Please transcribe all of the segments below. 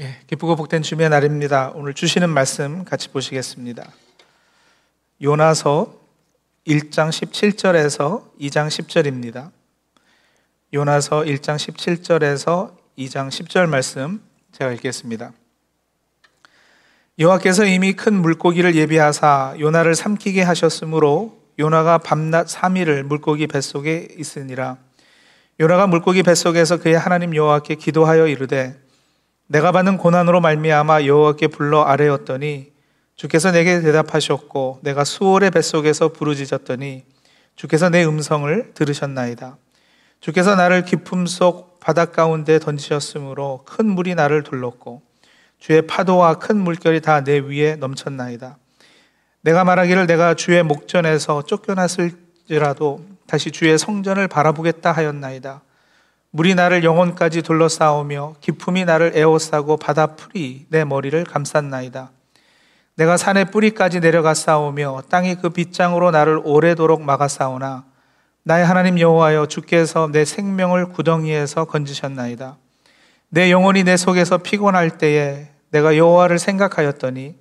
예, 기쁘고 복된 주님의 날입니다. 오늘 주시는 말씀 같이 보시겠습니다. 요나서 1장 17절에서 2장 10절입니다. 요나서 1장 17절에서 2장 10절 말씀 제가 읽겠습니다. 여호와께서 이미 큰 물고기를 예비하사 요나를 삼키게 하셨으므로 요나가 밤낮 3일을 물고기 뱃속에 있으니라. 요나가 물고기 뱃속에서 그의 하나님 여호와께 기도하여 이르되 내가 받는 고난으로 말미암아 여호와께 불러 아뢰었더니 주께서 내게 대답하셨고 내가 수월의 뱃속에서 부르짖었더니 주께서 내 음성을 들으셨나이다. 주께서 나를 깊음 속 바다 가운데 던지셨으므로 큰 물이 나를 둘렀고 주의 파도와 큰 물결이 다 내 위에 넘쳤나이다. 내가 말하기를 내가 주의 목전에서 쫓겨났을지라도 다시 주의 성전을 바라보겠다 하였나이다. 물이 나를 영혼까지 둘러싸오며 깊음이 나를 에워싸고 바다 풀이 내 머리를 감쌌나이다. 내가 산의 뿌리까지 내려가싸오며 땅이 그 빗장으로 나를 오래도록 막아싸오나 나의 하나님 여호와여 주께서 내 생명을 구덩이에서 건지셨나이다. 내 영혼이 내 속에서 피곤할 때에 내가 여호와를 생각하였더니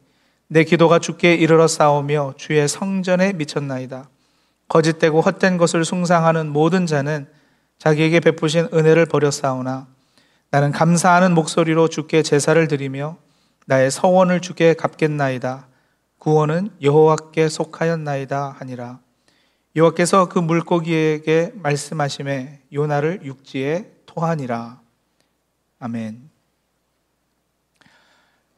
내 기도가 주께 이르러 싸오며 주의 성전에 미쳤나이다. 거짓되고 헛된 것을 숭상하는 모든 자는 자기에게 베푸신 은혜를 버렸사오나 나는 감사하는 목소리로 주께 제사를 드리며 나의 서원을 주께 갚겠나이다. 구원은 여호와께 속하였나이다 하니라. 여호와께서 그 물고기에게 말씀하심에 요나를 육지에 토하니라. 아멘.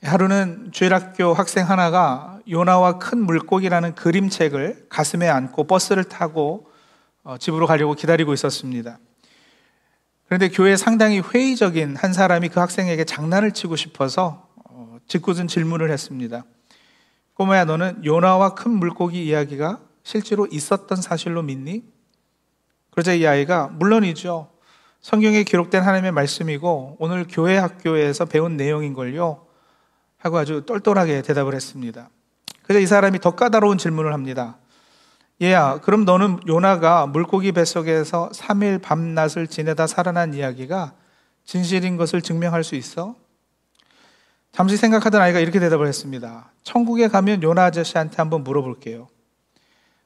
하루는 주일학교 학생 하나가 요나와 큰 물고기라는 그림책을 가슴에 안고 버스를 타고 집으로 가려고 기다리고 있었습니다. 그런데 교회 상당히 회의적인 한 사람이 그 학생에게 장난을 치고 싶어서 짓궂은 질문을 했습니다. 꼬마야, 너는 요나와 큰 물고기 이야기가 실제로 있었던 사실로 믿니? 그러자 이 아이가 물론이죠. 성경에 기록된 하나님의 말씀이고 오늘 교회 학교에서 배운 내용인걸요 하고 아주 똘똘하게 대답을 했습니다. 그래서 이 사람이 더 까다로운 질문을 합니다. 얘야, 그럼 너는 요나가 물고기 뱃속에서 3일 밤낮을 지내다 살아난 이야기가 진실인 것을 증명할 수 있어? 잠시 생각하던 아이가 이렇게 대답을 했습니다. 천국에 가면 요나 아저씨한테 한번 물어볼게요.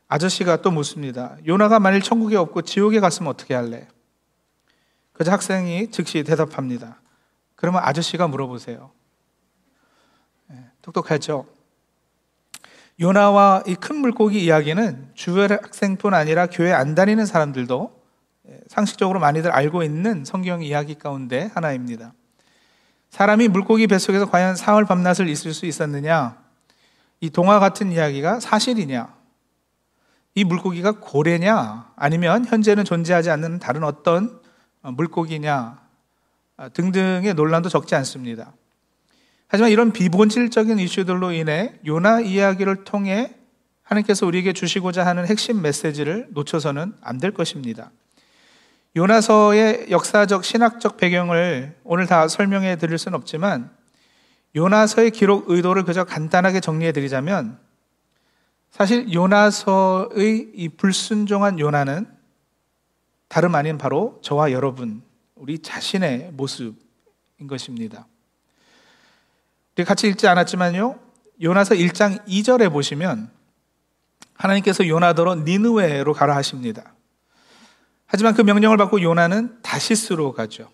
아저씨가 또 묻습니다. 요나가 만일 천국에 없고 지옥에 갔으면 어떻게 할래? 그래서 학생이 즉시 대답합니다. 그러면 아저씨가 물어보세요. 똑똑하죠? 요나와 이 큰 물고기 이야기는 주요 학생뿐 아니라 교회 안 다니는 사람들도 상식적으로 많이들 알고 있는 성경 이야기 가운데 하나입니다. 사람이 물고기 뱃속에서 과연 사흘 밤낮을 있을 수 있었느냐? 이 동화 같은 이야기가 사실이냐? 이 물고기가 고래냐? 아니면 현재는 존재하지 않는 다른 어떤 물고기냐? 등등의 논란도 적지 않습니다. 하지만 이런 비본질적인 이슈들로 인해 요나 이야기를 통해 하나님께서 우리에게 주시고자 하는 핵심 메시지를 놓쳐서는 안 될 것입니다. 요나서의 역사적, 신학적 배경을 오늘 다 설명해 드릴 수는 없지만 요나서의 기록 의도를 그저 간단하게 정리해 드리자면 사실 요나서의 이 불순종한 요나는 다름 아닌 바로 저와 여러분, 우리 자신의 모습인 것입니다. 같이 읽지 않았지만요, 요나서 1장 2절에 보시면 하나님께서 요나더러 니느웨로 가라 하십니다. 하지만 그 명령을 받고 요나는 다시스로 가죠.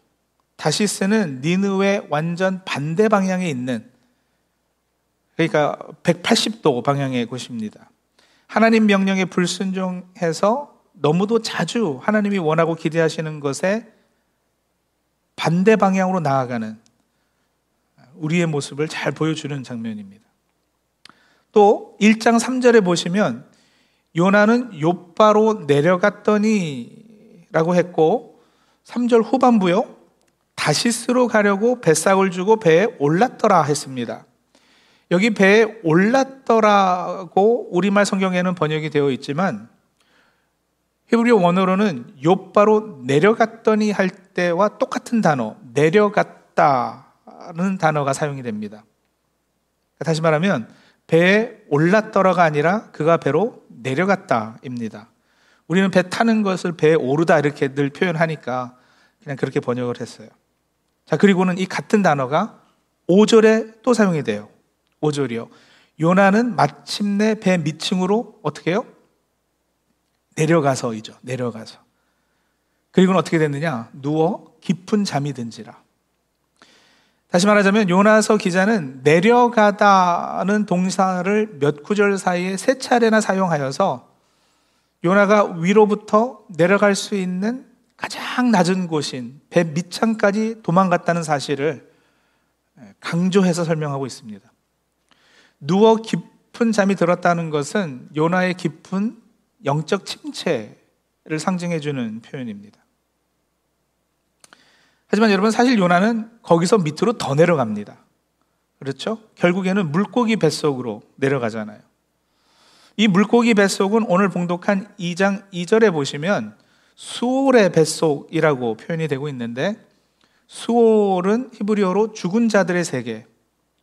다시스는 니느웨 완전 반대 방향에 있는, 그러니까 180도 방향의 곳입니다. 하나님 명령에 불순종해서 너무도 자주 하나님이 원하고 기대하시는 것에 반대 방향으로 나아가는 우리의 모습을 잘 보여주는 장면입니다. 또 1장 3절에 보시면 요나는 욥바로 내려갔더니 라고 했고 3절 후반부요, 다시스로 가려고 뱃삭을 주고 배에 올랐더라 했습니다. 여기 배에 올랐더라고 우리말 성경에는 번역이 되어 있지만 히브리어 원어로는 욥바로 내려갔더니 할 때와 똑같은 단어 내려갔다 라는 단어가 사용이 됩니다. 다시 말하면 배에 올랐더라가 아니라 그가 배로 내려갔다입니다. 우리는 배 타는 것을 배에 오르다 이렇게 늘 표현하니까 그냥 그렇게 번역을 했어요. 자, 그리고는 이 같은 단어가 5절에 또 사용이 돼요. 5절이요. 요나는 마침내 배 밑층으로 어떻게 해요? 내려가서이죠. 내려가서. 그리고는 어떻게 됐느냐? 누워 깊은 잠이 든지라. 다시 말하자면 요나서 기자는 내려가다는 동사를 몇 구절 사이에 세 차례나 사용하여서 요나가 위로부터 내려갈 수 있는 가장 낮은 곳인 배 밑창까지 도망갔다는 사실을 강조해서 설명하고 있습니다. 누워 깊은 잠이 들었다는 것은 요나의 깊은 영적 침체를 상징해주는 표현입니다. 하지만 여러분, 사실 요나는 거기서 밑으로 더 내려갑니다. 그렇죠? 결국에는 물고기 뱃속으로 내려가잖아요. 이 물고기 뱃속은 오늘 봉독한 2장 2절에 보시면 수올의 뱃속이라고 표현이 되고 있는데, 수올은 히브리어로 죽은 자들의 세계,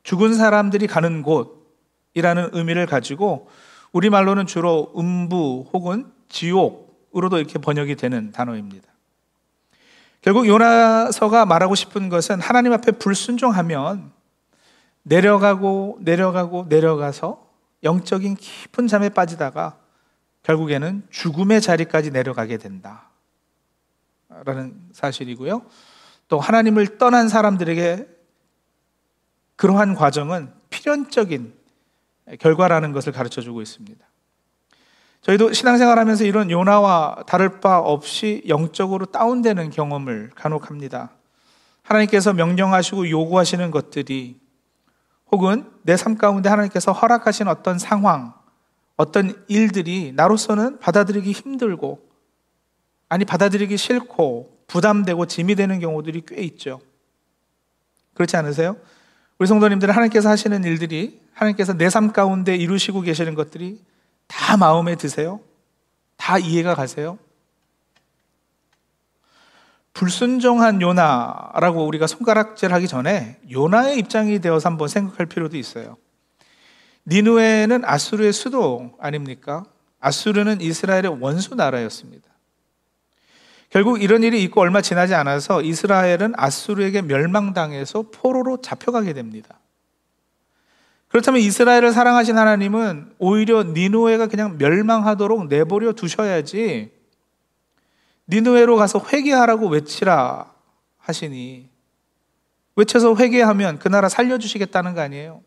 죽은 사람들이 가는 곳이라는 의미를 가지고 우리말로는 주로 음부 혹은 지옥으로도 이렇게 번역이 되는 단어입니다. 결국 요나서가 말하고 싶은 것은 하나님 앞에 불순종하면 내려가서 영적인 깊은 잠에 빠지다가 결국에는 죽음의 자리까지 내려가게 된다라는 사실이고요. 또 하나님을 떠난 사람들에게 그러한 과정은 필연적인 결과라는 것을 가르쳐주고 있습니다. 저희도 신앙생활하면서 이런 요나와 다를 바 없이 영적으로 다운되는 경험을 간혹 합니다. 하나님께서 명령하시고 요구하시는 것들이, 혹은 내 삶 가운데 하나님께서 허락하신 어떤 상황, 어떤 일들이 나로서는 받아들이기 힘들고, 아니 받아들이기 싫고 부담되고 짐이 되는 경우들이 꽤 있죠. 그렇지 않으세요? 우리 성도님들은 하나님께서 하시는 일들이, 하나님께서 내 삶 가운데 이루시고 계시는 것들이 다 마음에 드세요? 다 이해가 가세요? 불순종한 요나라고 우리가 손가락질하기 전에 요나의 입장이 되어서 한번 생각할 필요도 있어요. 니누에는 아수르의 수도 아닙니까? 아수르는 이스라엘의 원수 나라였습니다. 결국 이런 일이 있고 얼마 지나지 않아서 이스라엘은 아수르에게 멸망당해서 포로로 잡혀가게 됩니다. 그렇다면 이스라엘을 사랑하신 하나님은 오히려 니누에가 그냥 멸망하도록 내버려 두셔야지, 니누에로 가서 회개하라고 외치라 하시니, 외쳐서 회개하면 그 나라 살려주시겠다는 거 아니에요?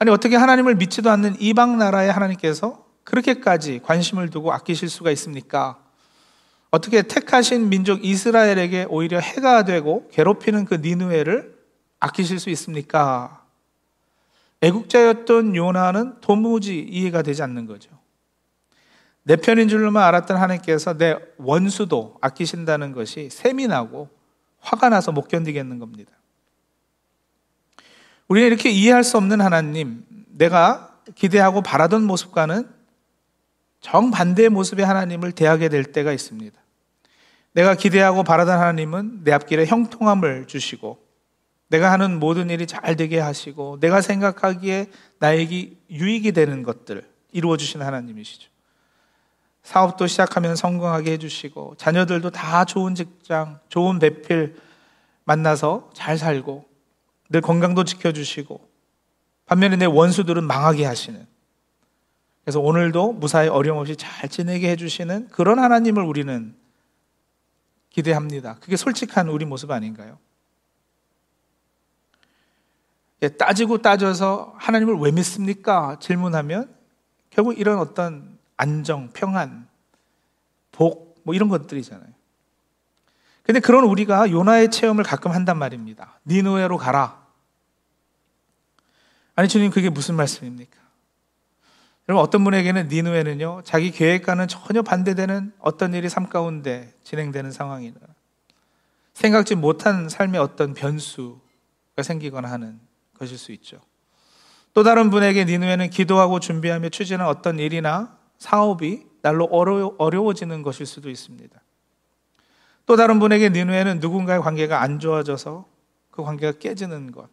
아니 어떻게 하나님을 믿지도 않는 이방 나라에 하나님께서 그렇게까지 관심을 두고 아끼실 수가 있습니까? 어떻게 택하신 민족 이스라엘에게 오히려 해가 되고 괴롭히는 그 니누에를 아끼실 수 있습니까? 애국자였던 요나는 도무지 이해가 되지 않는 거죠. 내 편인 줄로만 알았던 하나님께서 내 원수도 아끼신다는 것이 셈이 나고 화가 나서 못 견디겠는 겁니다. 우리는 이렇게 이해할 수 없는 하나님, 내가 기대하고 바라던 모습과는 정반대의 모습의 하나님을 대하게 될 때가 있습니다. 내가 기대하고 바라던 하나님은 내 앞길에 형통함을 주시고, 내가 하는 모든 일이 잘 되게 하시고, 내가 생각하기에 나에게 유익이 되는 것들 이루어 주시는 하나님이시죠. 사업도 시작하면 성공하게 해주시고, 자녀들도 다 좋은 직장, 좋은 배필 만나서 잘 살고, 늘 건강도 지켜주시고, 반면에 내 원수들은 망하게 하시는, 그래서 오늘도 무사히 어려움없이 잘 지내게 해주시는 그런 하나님을 우리는 기대합니다. 그게 솔직한 우리 모습 아닌가요? 따지고 따져서 하나님을 왜 믿습니까? 질문하면 결국 이런 어떤 안정, 평안, 복, 뭐 이런 것들이잖아요. 근데 그런 우리가 요나의 체험을 가끔 한단 말입니다. 니누에로 가라. 아니 주님, 그게 무슨 말씀입니까? 여러분, 어떤 분에게는 니누에는요, 자기 계획과는 전혀 반대되는 어떤 일이 삶 가운데 진행되는 상황이나 생각지 못한 삶의 어떤 변수가 생기거나 하는 것일 수 있죠. 또 다른 분에게 니누에는 기도하고 준비하며 추진한 어떤 일이나 사업이 날로 어려워지는 것일 수도 있습니다. 또 다른 분에게 니누에는 누군가의 관계가 안 좋아져서 그 관계가 깨지는 것,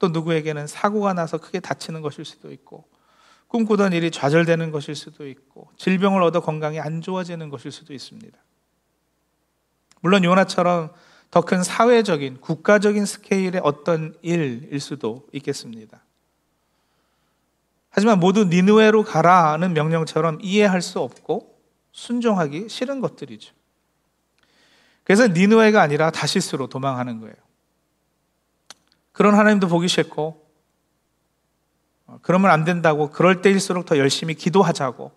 또 누구에게는 사고가 나서 크게 다치는 것일 수도 있고, 꿈꾸던 일이 좌절되는 것일 수도 있고, 질병을 얻어 건강이 안 좋아지는 것일 수도 있습니다. 물론 요나처럼 더 큰 사회적인, 국가적인 스케일의 어떤 일일 수도 있겠습니다. 하지만 모두 니느웨로 가라는 명령처럼 이해할 수 없고 순종하기 싫은 것들이죠. 그래서 니느웨가 아니라 다시스로 도망하는 거예요. 그런 하나님도 보기 싫고, 그러면 안 된다고, 그럴 때일수록 더 열심히 기도하자고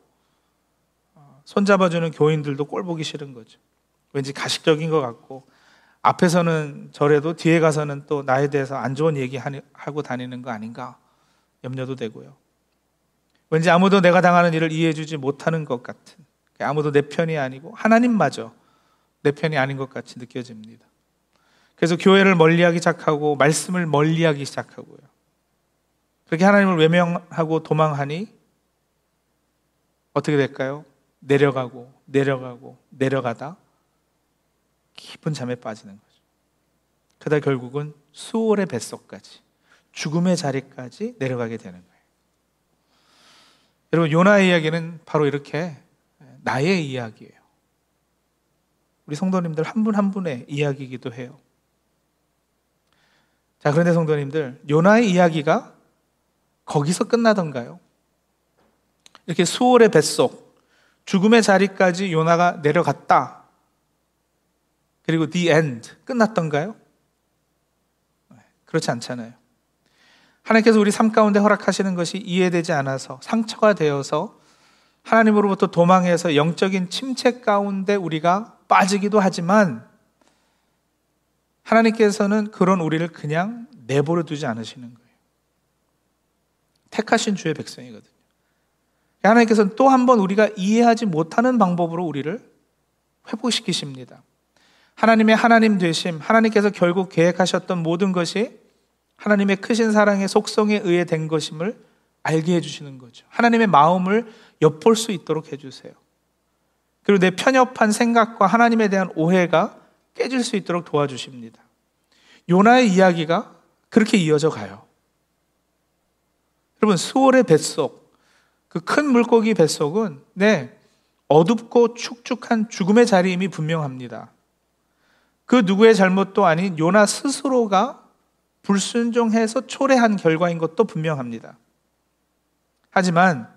손잡아주는 교인들도 꼴 보기 싫은 거죠. 왠지 가식적인 것 같고, 앞에서는 저래도 뒤에 가서는 또 나에 대해서 안 좋은 얘기하고 다니는 거 아닌가 염려도 되고요. 왠지 아무도 내가 당하는 일을 이해해 주지 못하는 것 같은, 아무도 내 편이 아니고 하나님마저 내 편이 아닌 것 같이 느껴집니다. 그래서 교회를 멀리하기 시작하고 말씀을 멀리하기 시작하고요. 그렇게 하나님을 외면하고 도망하니 어떻게 될까요? 내려가다 깊은 잠에 빠지는 거죠. 그러다 결국은 수월의 뱃속까지, 죽음의 자리까지 내려가게 되는 거예요. 여러분, 요나의 이야기는 바로 이렇게 나의 이야기예요. 우리 성도님들 한 분 한 분의 이야기이기도 해요. 자, 그런데 성도님들, 요나의 이야기가 거기서 끝나던가요? 이렇게 수월의 뱃속, 죽음의 자리까지 요나가 내려갔다, 그리고 the end, 끝났던가요? 그렇지 않잖아요. 하나님께서 우리 삶 가운데 허락하시는 것이 이해되지 않아서, 상처가 되어서, 하나님으로부터 도망해서 영적인 침체 가운데 우리가 빠지기도 하지만, 하나님께서는 그런 우리를 그냥 내버려 두지 않으시는 거예요. 택하신 주의 백성이거든요. 하나님께서는 또 한 번 우리가 이해하지 못하는 방법으로 우리를 회복시키십니다. 하나님의 하나님 되심, 하나님께서 결국 계획하셨던 모든 것이 하나님의 크신 사랑의 속성에 의해 된 것임을 알게 해주시는 거죠. 하나님의 마음을 엿볼 수 있도록 해주세요. 그리고 내 편협한 생각과 하나님에 대한 오해가 깨질 수 있도록 도와주십니다. 요나의 이야기가 그렇게 이어져 가요. 여러분, 수월의 뱃속, 그 큰 물고기 뱃속은 어둡고 축축한 죽음의 자리임이 분명합니다. 그 누구의 잘못도 아닌 요나 스스로가 불순종해서 초래한 결과인 것도 분명합니다. 하지만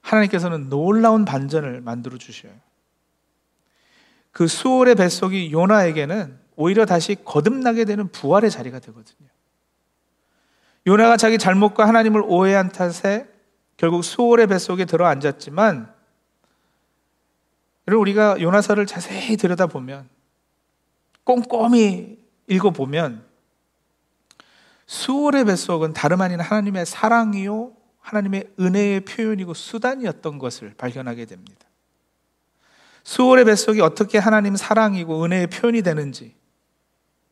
하나님께서는 놀라운 반전을 만들어 주셔요. 그 수월의 뱃속이 요나에게는 오히려 다시 거듭나게 되는 부활의 자리가 되거든요. 요나가 자기 잘못과 하나님을 오해한 탓에 결국 수월의 뱃속에 들어앉았지만, 우리가 요나서를 자세히 들여다보면, 꼼꼼히 읽어보면, 수월의 뱃속은 다름 아닌 하나님의 사랑이요, 하나님의 은혜의 표현이고 수단이었던 것을 발견하게 됩니다. 수월의 뱃속이 어떻게 하나님 사랑이고 은혜의 표현이 되는지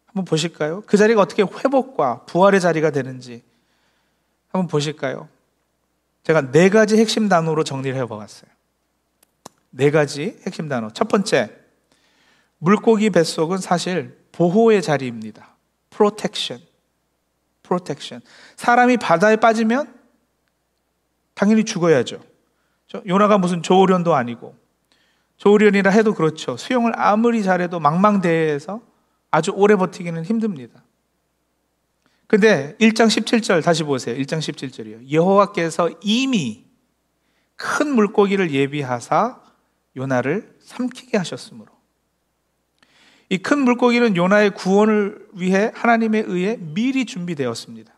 한번 보실까요? 그 자리가 어떻게 회복과 부활의 자리가 되는지 한번 보실까요? 제가 4가지 핵심 단어로 정리를 해보았어요. 4가지 핵심 단어. 첫 번째, 물고기 뱃속은 사실 보호의 자리입니다. Protection. 사람이 바다에 빠지면 당연히 죽어야죠. 요나가 무슨 조우련도 아니고, 조우련이라 해도 그렇죠. 수영을 아무리 잘해도 망망대해에서 아주 오래 버티기는 힘듭니다. 근데 1장 17절 다시 보세요. 1장 17절이요. 여호와께서 이미 큰 물고기를 예비하사 요나를 삼키게 하셨으므로. 이 큰 물고기는 요나의 구원을 위해 하나님에 의해 미리 준비되었습니다.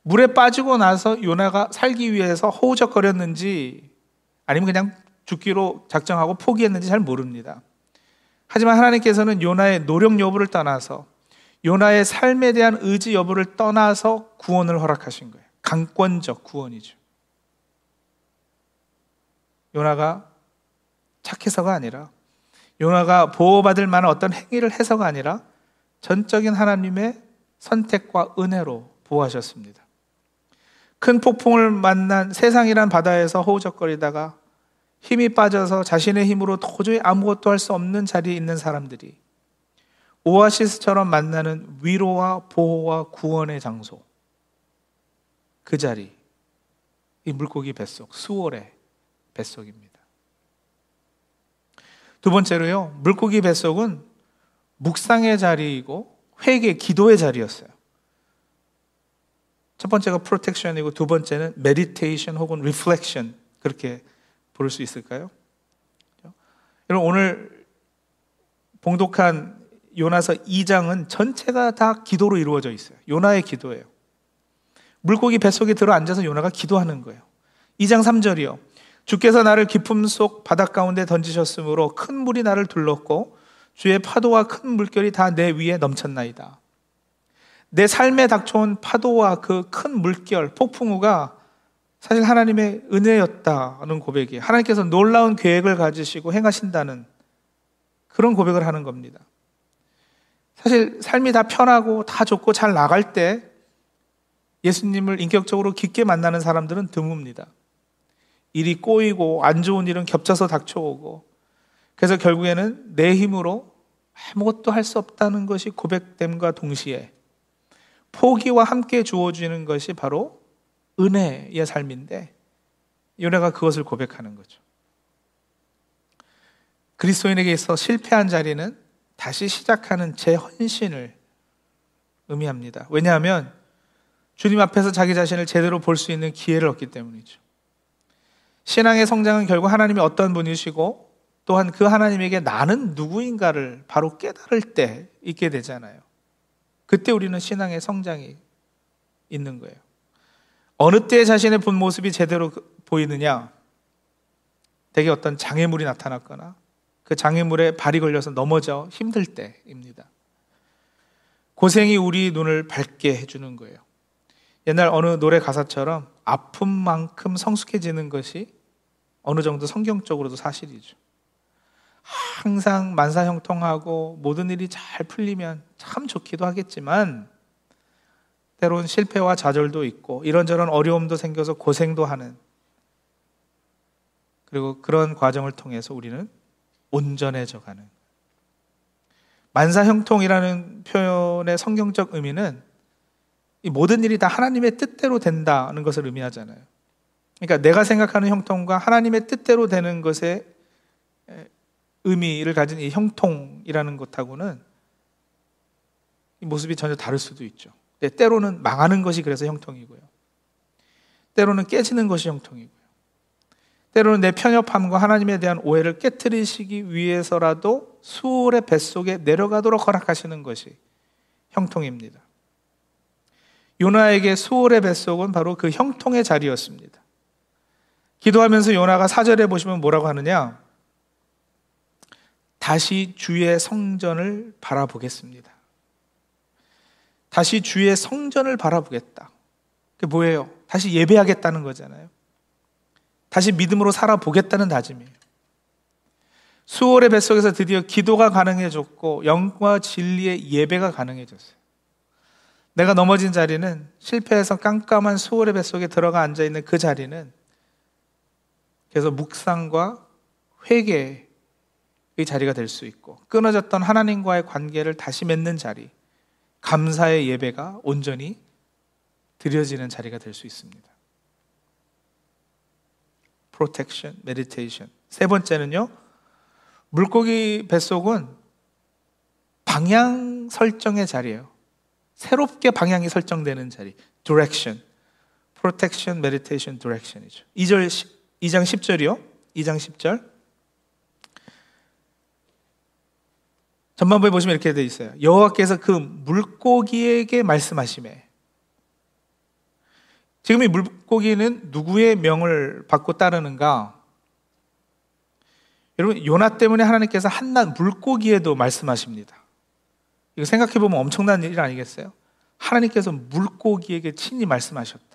물에 빠지고 나서 요나가 살기 위해서 허우적거렸는지 아니면 그냥 죽기로 작정하고 포기했는지 잘 모릅니다. 하지만 하나님께서는 요나의 노력 여부를 떠나서, 요나의 삶에 대한 의지 여부를 떠나서 구원을 허락하신 거예요. 강권적 구원이죠. 요나가 착해서가 아니라, 요나가 보호받을 만한 어떤 행위를 해서가 아니라 전적인 하나님의 선택과 은혜로 보호하셨습니다. 큰 폭풍을 만난 세상이란 바다에서 허우적거리다가 힘이 빠져서 자신의 힘으로 도저히 아무것도 할 수 없는 자리에 있는 사람들이 오아시스처럼 만나는 위로와 보호와 구원의 장소, 그 자리, 이 물고기 뱃속, 수월의 뱃속입니다. 두 번째로요, 물고기 뱃속은 묵상의 자리이고 회개, 기도의 자리였어요. 첫 번째가 프로텍션이고 두 번째는 메디테이션 혹은 리플렉션, 그렇게 부를 수 있을까요? 여러분, 오늘 봉독한 요나서 2장은 전체가 다 기도로 이루어져 있어요. 요나의 기도예요. 물고기 뱃속에 들어앉아서 요나가 기도하는 거예요. 2장 3절이요. 주께서 나를 깊음 속 바닷가운데 던지셨으므로 큰 물이 나를 둘렀고 주의 파도와 큰 물결이 다 내 위에 넘쳤나이다. 내 삶에 닥쳐온 파도와 그 큰 물결, 폭풍우가 사실 하나님의 은혜였다는 고백이에요. 하나님께서 놀라운 계획을 가지시고 행하신다는 그런 고백을 하는 겁니다. 사실 삶이 다 편하고 다 좋고 잘 나갈 때 예수님을 인격적으로 깊게 만나는 사람들은 드뭅니다. 일이 꼬이고 안 좋은 일은 겹쳐서 닥쳐오고, 그래서 결국에는 내 힘으로 아무것도 할 수 없다는 것이 고백됨과 동시에 포기와 함께 주어지는 것이 바로 은혜의 삶인데, 요나가 그것을 고백하는 거죠. 그리스도인에게 있어 실패한 자리는 다시 시작하는 재헌신을 의미합니다. 왜냐하면 주님 앞에서 자기 자신을 제대로 볼 수 있는 기회를 얻기 때문이죠. 신앙의 성장은 결국 하나님이 어떤 분이시고 또한 그 하나님에게 나는 누구인가를 바로 깨달을 때 있게 되잖아요. 그때 우리는 신앙의 성장이 있는 거예요. 어느 때 자신의 본 모습이 제대로 보이느냐? 되게 어떤 장애물이 나타났거나 그 장애물에 발이 걸려서 넘어져 힘들 때입니다. 고생이 우리 눈을 밝게 해주는 거예요. 옛날 어느 노래 가사처럼 아픈 만큼 성숙해지는 것이 어느 정도 성경적으로도 사실이죠. 항상 만사형통하고 모든 일이 잘 풀리면 참 좋기도 하겠지만 때론 실패와 좌절도 있고 이런저런 어려움도 생겨서 고생도 하는, 그리고 그런 과정을 통해서 우리는 온전해져가는, 만사형통이라는 표현의 성경적 의미는 이 모든 일이 다 하나님의 뜻대로 된다는 것을 의미하잖아요. 그러니까 내가 생각하는 형통과 하나님의 뜻대로 되는 것의 의미를 가진 이 형통이라는 것하고는 이 모습이 전혀 다를 수도 있죠. 때로는 망하는 것이 그래서 형통이고요. 때로는 깨지는 것이 형통이고요. 때로는 내 편협함과 하나님에 대한 오해를 깨트리시기 위해서라도 수월의 뱃속에 내려가도록 허락하시는 것이 형통입니다. 요나에게 수월의 뱃속은 바로 그 형통의 자리였습니다. 기도하면서 요나가 4절에 보시면 뭐라고 하느냐? 다시 주의 성전을 바라보겠습니다. 다시 주의 성전을 바라보겠다. 그게 뭐예요? 다시 예배하겠다는 거잖아요. 다시 믿음으로 살아보겠다는 다짐이에요. 수월의 뱃속에서 드디어 기도가 가능해졌고 영과 진리의 예배가 가능해졌어요. 내가 넘어진 자리는, 실패해서 깜깜한 수월의 뱃속에 들어가 앉아있는 그 자리는 그래서 묵상과 회개 이 자리가 될 수 있고, 끊어졌던 하나님과의 관계를 다시 맺는 자리, 감사의 예배가 온전히 드려지는 자리가 될 수 있습니다. Protection, meditation. 세 번째는요, 물고기 뱃속은 방향 설정의 자리예요. 새롭게 방향이 설정되는 자리, direction. Protection, meditation, direction이죠. 2장 10절이요. 2장 10절. 전반부에 보시면 이렇게 되어 있어요. 여호와께서 그 물고기에게 말씀하시매. 지금 이 물고기는 누구의 명을 받고 따르는가? 여러분, 요나 때문에 하나님께서 한낱 물고기에도 말씀하십니다. 이거 생각해보면 엄청난 일 아니겠어요? 하나님께서 물고기에게 친히 말씀하셨다.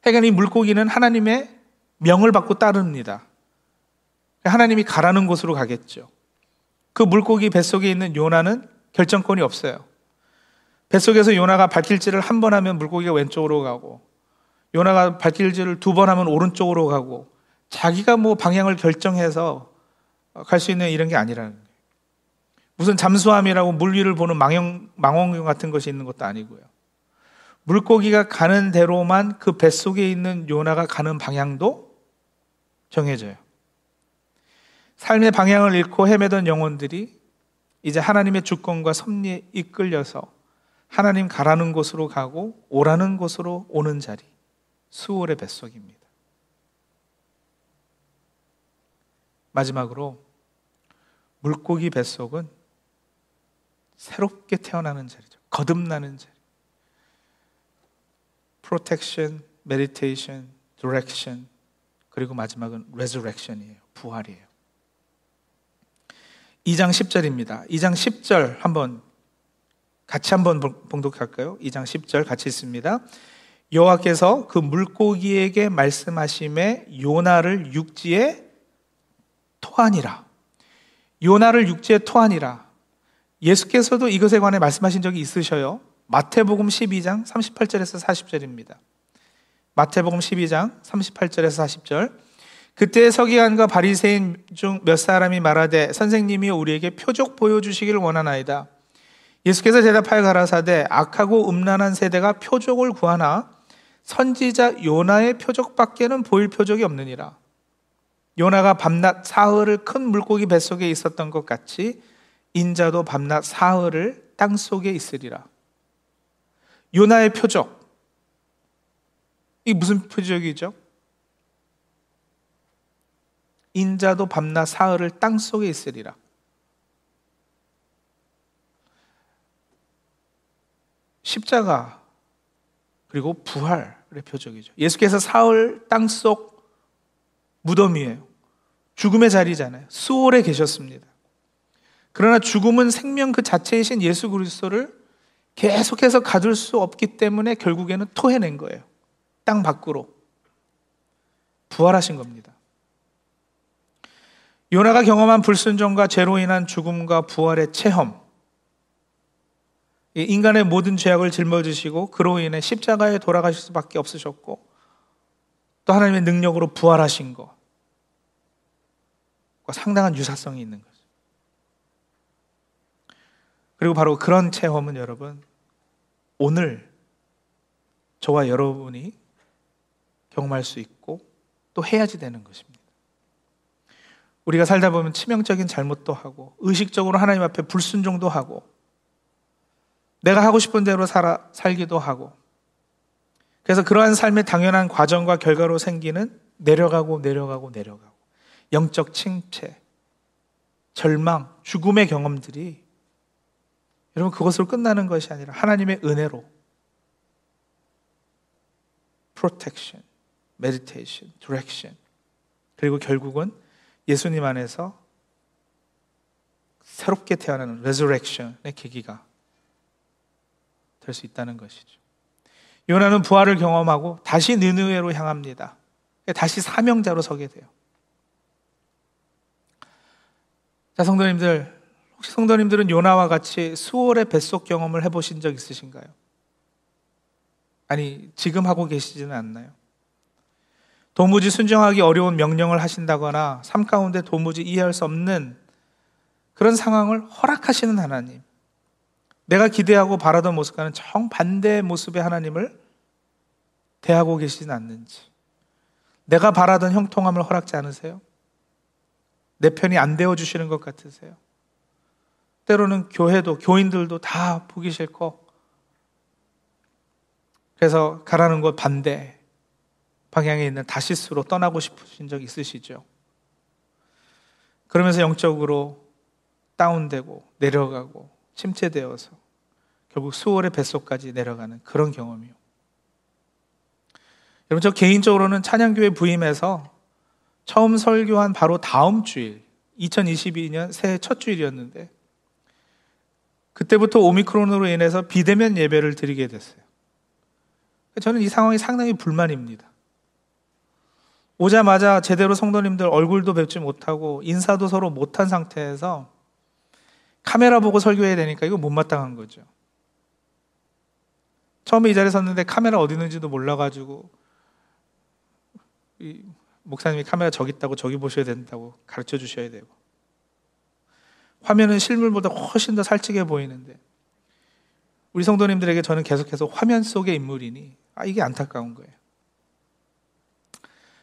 하여간 이 물고기는 하나님의 명을 받고 따릅니다. 하나님이 가라는 곳으로 가겠죠. 그 물고기 뱃속에 있는 요나는 결정권이 없어요. 뱃속에서 요나가 발길질을 한 번 하면 물고기가 왼쪽으로 가고, 요나가 발길질을 두 번 하면 오른쪽으로 가고, 자기가 뭐 방향을 결정해서 갈 수 있는 이런 게 아니라는 거예요. 무슨 잠수함이라고 물 위를 보는 망원경 같은 것이 있는 것도 아니고요. 물고기가 가는 대로만 그 뱃속에 있는 요나가 가는 방향도 정해져요. 삶의 방향을 잃고 헤매던 영혼들이 이제 하나님의 주권과 섭리에 이끌려서 하나님 가라는 곳으로 가고 오라는 곳으로 오는 자리, 수월의 뱃속입니다. 마지막으로 물고기 뱃속은 새롭게 태어나는 자리죠. 거듭나는 자리. Protection, Meditation, Direction, 그리고 마지막은 Resurrection이에요. 부활이에요. 2장 10절입니다. 2장 10절 한번 같이 한번 봉독할까요? 2장 10절 같이 있습니다. 여호와께서 그 물고기에게 말씀하심에 요나를 육지에 토하니라. 요나를 육지에 토하니라. 예수께서도 이것에 관해 말씀하신 적이 있으셔요. 마태복음 12장 38절에서 40절입니다. 마태복음 12장 38절에서 40절. 그때 서기관과 바리새인 중 몇 사람이 말하되 선생님이 우리에게 표적 보여주시길 원하나이다. 예수께서 대답하여 가라사대 악하고 음란한 세대가 표적을 구하나 선지자 요나의 표적밖에는 보일 표적이 없느니라. 요나가 밤낮 사흘을 큰 물고기 뱃속에 있었던 것 같이 인자도 밤낮 사흘을 땅속에 있으리라. 요나의 표적, 이게 무슨 표적이죠? 인자도 밤낮 사흘을 땅속에 있으리라. 십자가 그리고 부활의 표적이죠. 예수께서 사흘 땅속 무덤이에요. 죽음의 자리잖아요. 수월에 계셨습니다. 그러나 죽음은 생명 그 자체이신 예수 그리스도를 계속해서 가둘 수 없기 때문에 결국에는 토해낸 거예요. 땅 밖으로 부활하신 겁니다. 요나가 경험한 불순종과 죄로 인한 죽음과 부활의 체험, 인간의 모든 죄악을 짊어지시고 그로 인해 십자가에 돌아가실 수밖에 없으셨고 또 하나님의 능력으로 부활하신 것과 상당한 유사성이 있는 거죠. 그리고 바로 그런 체험은 여러분, 오늘 저와 여러분이 경험할 수 있고 또 해야지 되는 것입니다. 우리가 살다 보면 치명적인 잘못도 하고 의식적으로 하나님 앞에 불순종도 하고 내가 하고 싶은 대로 살기도 하고, 그래서 그러한 삶의 당연한 과정과 결과로 생기는 내려가고 영적 침체, 절망, 죽음의 경험들이 여러분 그것으로 끝나는 것이 아니라 하나님의 은혜로 protection, meditation, direction, 그리고 결국은 예수님 안에서 새롭게 태어나는 resurrection의 계기가 될 수 있다는 것이죠. 요나는 부활을 경험하고 다시 니느웨로 향합니다. 다시 사명자로 서게 돼요. 자, 성도님들, 혹시 성도님들은 요나와 같이 수월의 뱃속 경험을 해보신 적 있으신가요? 아니, 지금 하고 계시지는 않나요? 도무지 순종하기 어려운 명령을 하신다거나 삶 가운데 도무지 이해할 수 없는 그런 상황을 허락하시는 하나님, 내가 기대하고 바라던 모습과는 정반대의 모습의 하나님을 대하고 계시지는 않는지, 내가 바라던 형통함을 허락지 않으세요? 내 편이 안 되어주시는 것 같으세요? 때로는 교회도, 교인들도 다 보기 싫고 그래서 가라는 곳 반대 방향에 있는 다시스로 떠나고 싶으신 적 있으시죠? 그러면서 영적으로 다운되고 내려가고 침체되어서 결국 수월의 뱃속까지 내려가는 그런 경험이요. 여러분, 저 개인적으로는 찬양교회 부임해서 처음 설교한 바로 다음 주일, 2022년 새해 첫 주일이었는데 그때부터 오미크론으로 인해서 비대면 예배를 드리게 됐어요. 저는 이 상황이 상당히 불만입니다. 오자마자 제대로 성도님들 얼굴도 뵙지 못하고 인사도 서로 못한 상태에서 카메라 보고 설교해야 되니까 이거 못마땅한 거죠. 처음에 이 자리에 섰는데 카메라 어디 있는지도 몰라가지고 이 목사님이 카메라 저기 있다고 저기 보셔야 된다고 가르쳐 주셔야 되고, 화면은 실물보다 훨씬 더 살찌게 보이는데 우리 성도님들에게 저는 계속해서 화면 속의 인물이니 이게 안타까운 거예요.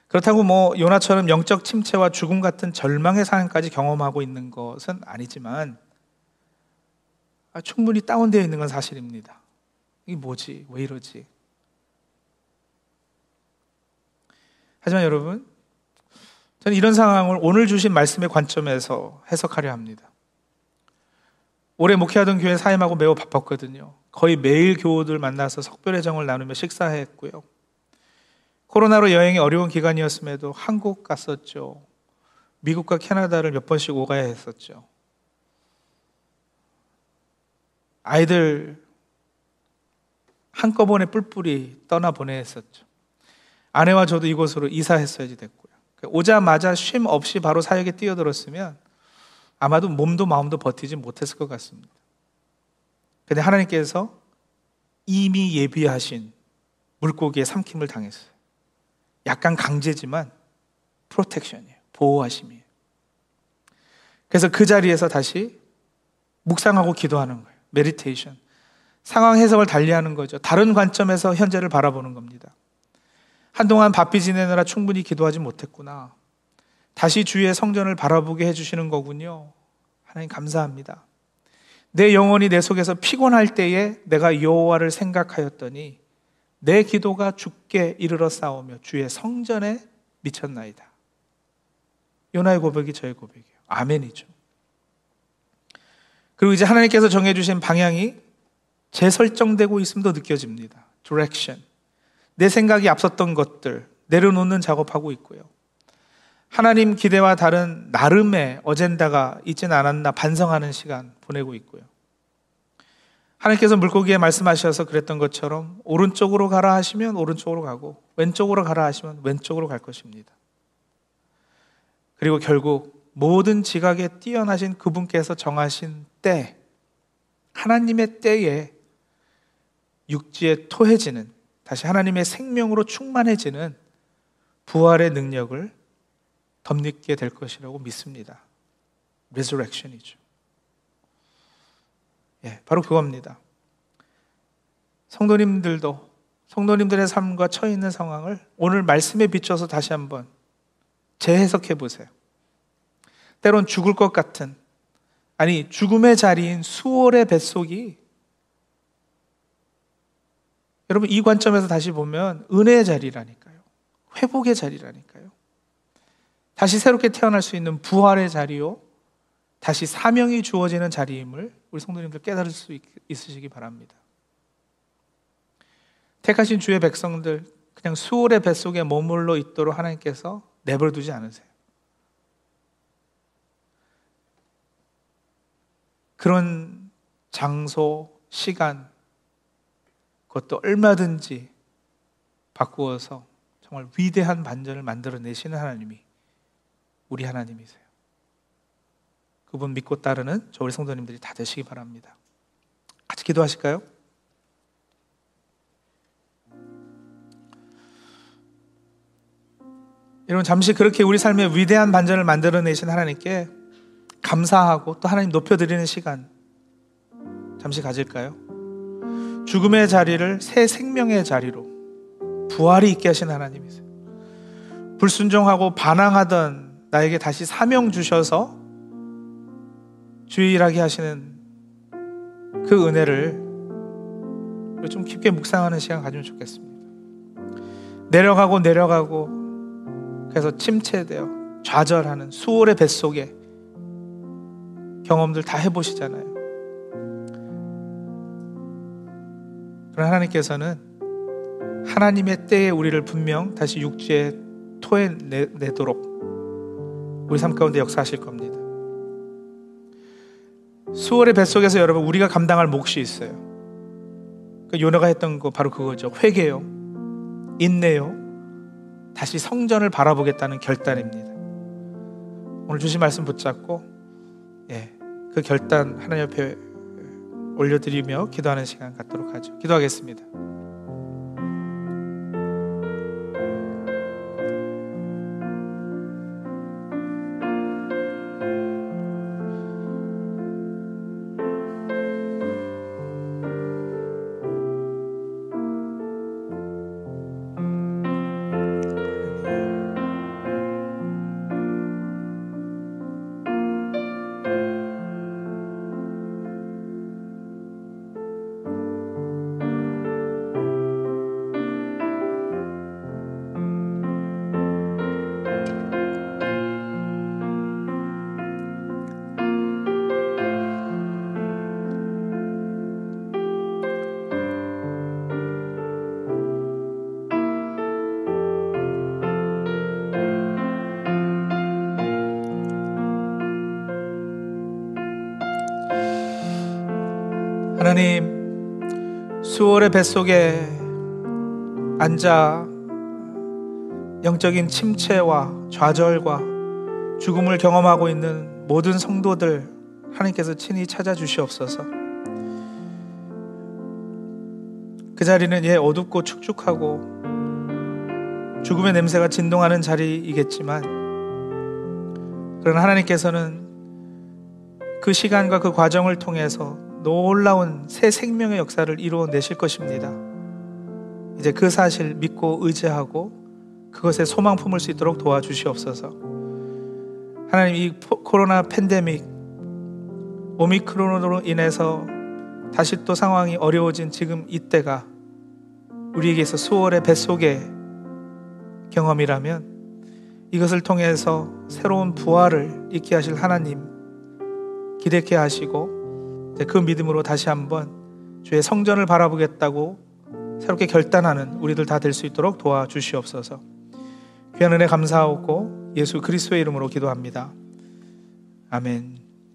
그렇다고 뭐 요나처럼 영적 침체와 죽음 같은 절망의 상황까지 경험하고 있는 것은 아니지만 충분히 다운되어 있는 건 사실입니다. 이게 뭐지? 왜 이러지? 하지만 여러분, 저는 이런 상황을 오늘 주신 말씀의 관점에서 해석하려 합니다. 올해 목회하던 교회 사임하고 매우 바빴거든요. 거의 매일 교우들 만나서 석별의 정을 나누며 식사했고요. 코로나로 여행이 어려운 기간이었음에도 한국 갔었죠. 미국과 캐나다를 몇 번씩 오가야 했었죠. 아이들 한꺼번에 뿔뿔이 떠나보냈었죠. 아내와 저도 이곳으로 이사했어야지 됐고요. 오자마자 쉼 없이 바로 사역에 뛰어들었으면 아마도 몸도 마음도 버티지 못했을 것 같습니다. 그런데 하나님께서 이미 예비하신 물고기의 삼킴을 당했어요. 약간 강제지만 프로텍션이에요. 보호하심이에요. 그래서 그 자리에서 다시 묵상하고 기도하는 거예요. 메디테이션. 상황 해석을 달리하는 거죠. 다른 관점에서 현재를 바라보는 겁니다. 한동안 바삐 지내느라 충분히 기도하지 못했구나. 다시 주의 성전을 바라보게 해주시는 거군요. 하나님 감사합니다. 내 영혼이 내 속에서 피곤할 때에 내가 여호와를 생각하였더니 내 기도가 주께 이르러 싸우며 주의 성전에 미쳤나이다. 요나의 고백이 저의 고백이에요. 아멘이죠. 그리고 이제 하나님께서 정해주신 방향이 재설정되고 있음도 느껴집니다. Direction. 내 생각이 앞섰던 것들 내려놓는 작업하고 있고요. 하나님 기대와 다른 나름의 어젠다가 있진 않았나 반성하는 시간 보내고 있고요. 하나님께서 물고기에 말씀하셔서 그랬던 것처럼 오른쪽으로 가라 하시면 오른쪽으로 가고 왼쪽으로 가라 하시면 왼쪽으로 갈 것입니다. 그리고 결국 모든 지각에 뛰어나신 그분께서 정하신 때, 하나님의 때에 육지에 토해지는, 다시 하나님의 생명으로 충만해지는 부활의 능력을 덧입게 될 것이라고 믿습니다. Resurrection이죠. 예, 바로 그겁니다. 성도님들도 성도님들의 삶과 처해 있는 상황을 오늘 말씀에 비춰서 다시 한번 재해석해 보세요. 때론 죽을 것 같은, 아니 죽음의 자리인 수월의 뱃속이 여러분 이 관점에서 다시 보면 은혜의 자리라니까요. 회복의 자리라니까요. 다시 새롭게 태어날 수 있는 부활의 자리요. 다시 사명이 주어지는 자리임을 우리 성도님들 깨달을 수 있으시기 바랍니다. 택하신 주의 백성들 그냥 수월의 뱃속에 머물러 있도록 하나님께서 내버려두지 않으세요. 그런 장소, 시간, 그것도 얼마든지 바꾸어서 정말 위대한 반전을 만들어내시는 하나님이 우리 하나님이세요. 그분 믿고 따르는 저희 성도님들이 다 되시기 바랍니다. 같이 기도하실까요? 여러분 잠시 그렇게 우리 삶의 위대한 반전을 만들어내신 하나님께 감사하고 또 하나님 높여드리는 시간 잠시 가질까요? 죽음의 자리를 새 생명의 자리로 부활이 있게 하신 하나님이세요. 불순종하고 반항하던 나에게 다시 사명 주셔서 주의 일하게 하시는 그 은혜를 좀 깊게 묵상하는 시간 가지면 좋겠습니다. 내려가고 그래서 침체되어 좌절하는 수월의 뱃속에 경험들 다 해보시잖아요. 그러나 하나님께서는 하나님의 때에 우리를 분명 다시 육지에 토해내도록 우리 삶 가운데 역사하실 겁니다. 수월의 뱃속에서 여러분 우리가 감당할 몫이 있어요. 그러니까 요나가 했던 거 바로 그거죠. 회개요, 인내요, 다시 성전을 바라보겠다는 결단입니다. 오늘 주신 말씀 붙잡고 그 결단 하나님 옆에 올려드리며 기도하는 시간 갖도록 하죠. 기도하겠습니다. 하나님, 수월의 뱃속에 앉아 영적인 침체와 좌절과 죽음을 경험하고 있는 모든 성도들 하나님께서 친히 찾아주시옵소서. 그 자리는 어둡고 축축하고 죽음의 냄새가 진동하는 자리이겠지만, 그러나 하나님께서는 그 시간과 그 과정을 통해서 놀라운 새 생명의 역사를 이루어내실 것입니다. 이제 그 사실 믿고 의지하고 그것에 소망 품을 수 있도록 도와주시옵소서. 하나님, 이 코로나 팬데믹, 오미크론으로 인해서 다시 또 상황이 어려워진 지금 이때가 우리에게서 수월의 뱃속의 경험이라면, 이것을 통해서 새로운 부활을 있게 하실 하나님 기대케 하시고, 그 믿음으로 다시 한번 주의 성전을 바라보겠다고 새롭게 결단하는 우리들 다 될 수 있도록 도와주시옵소서. 귀한 은혜 감사하고 예수 그리스도의 이름으로 기도합니다. 아멘.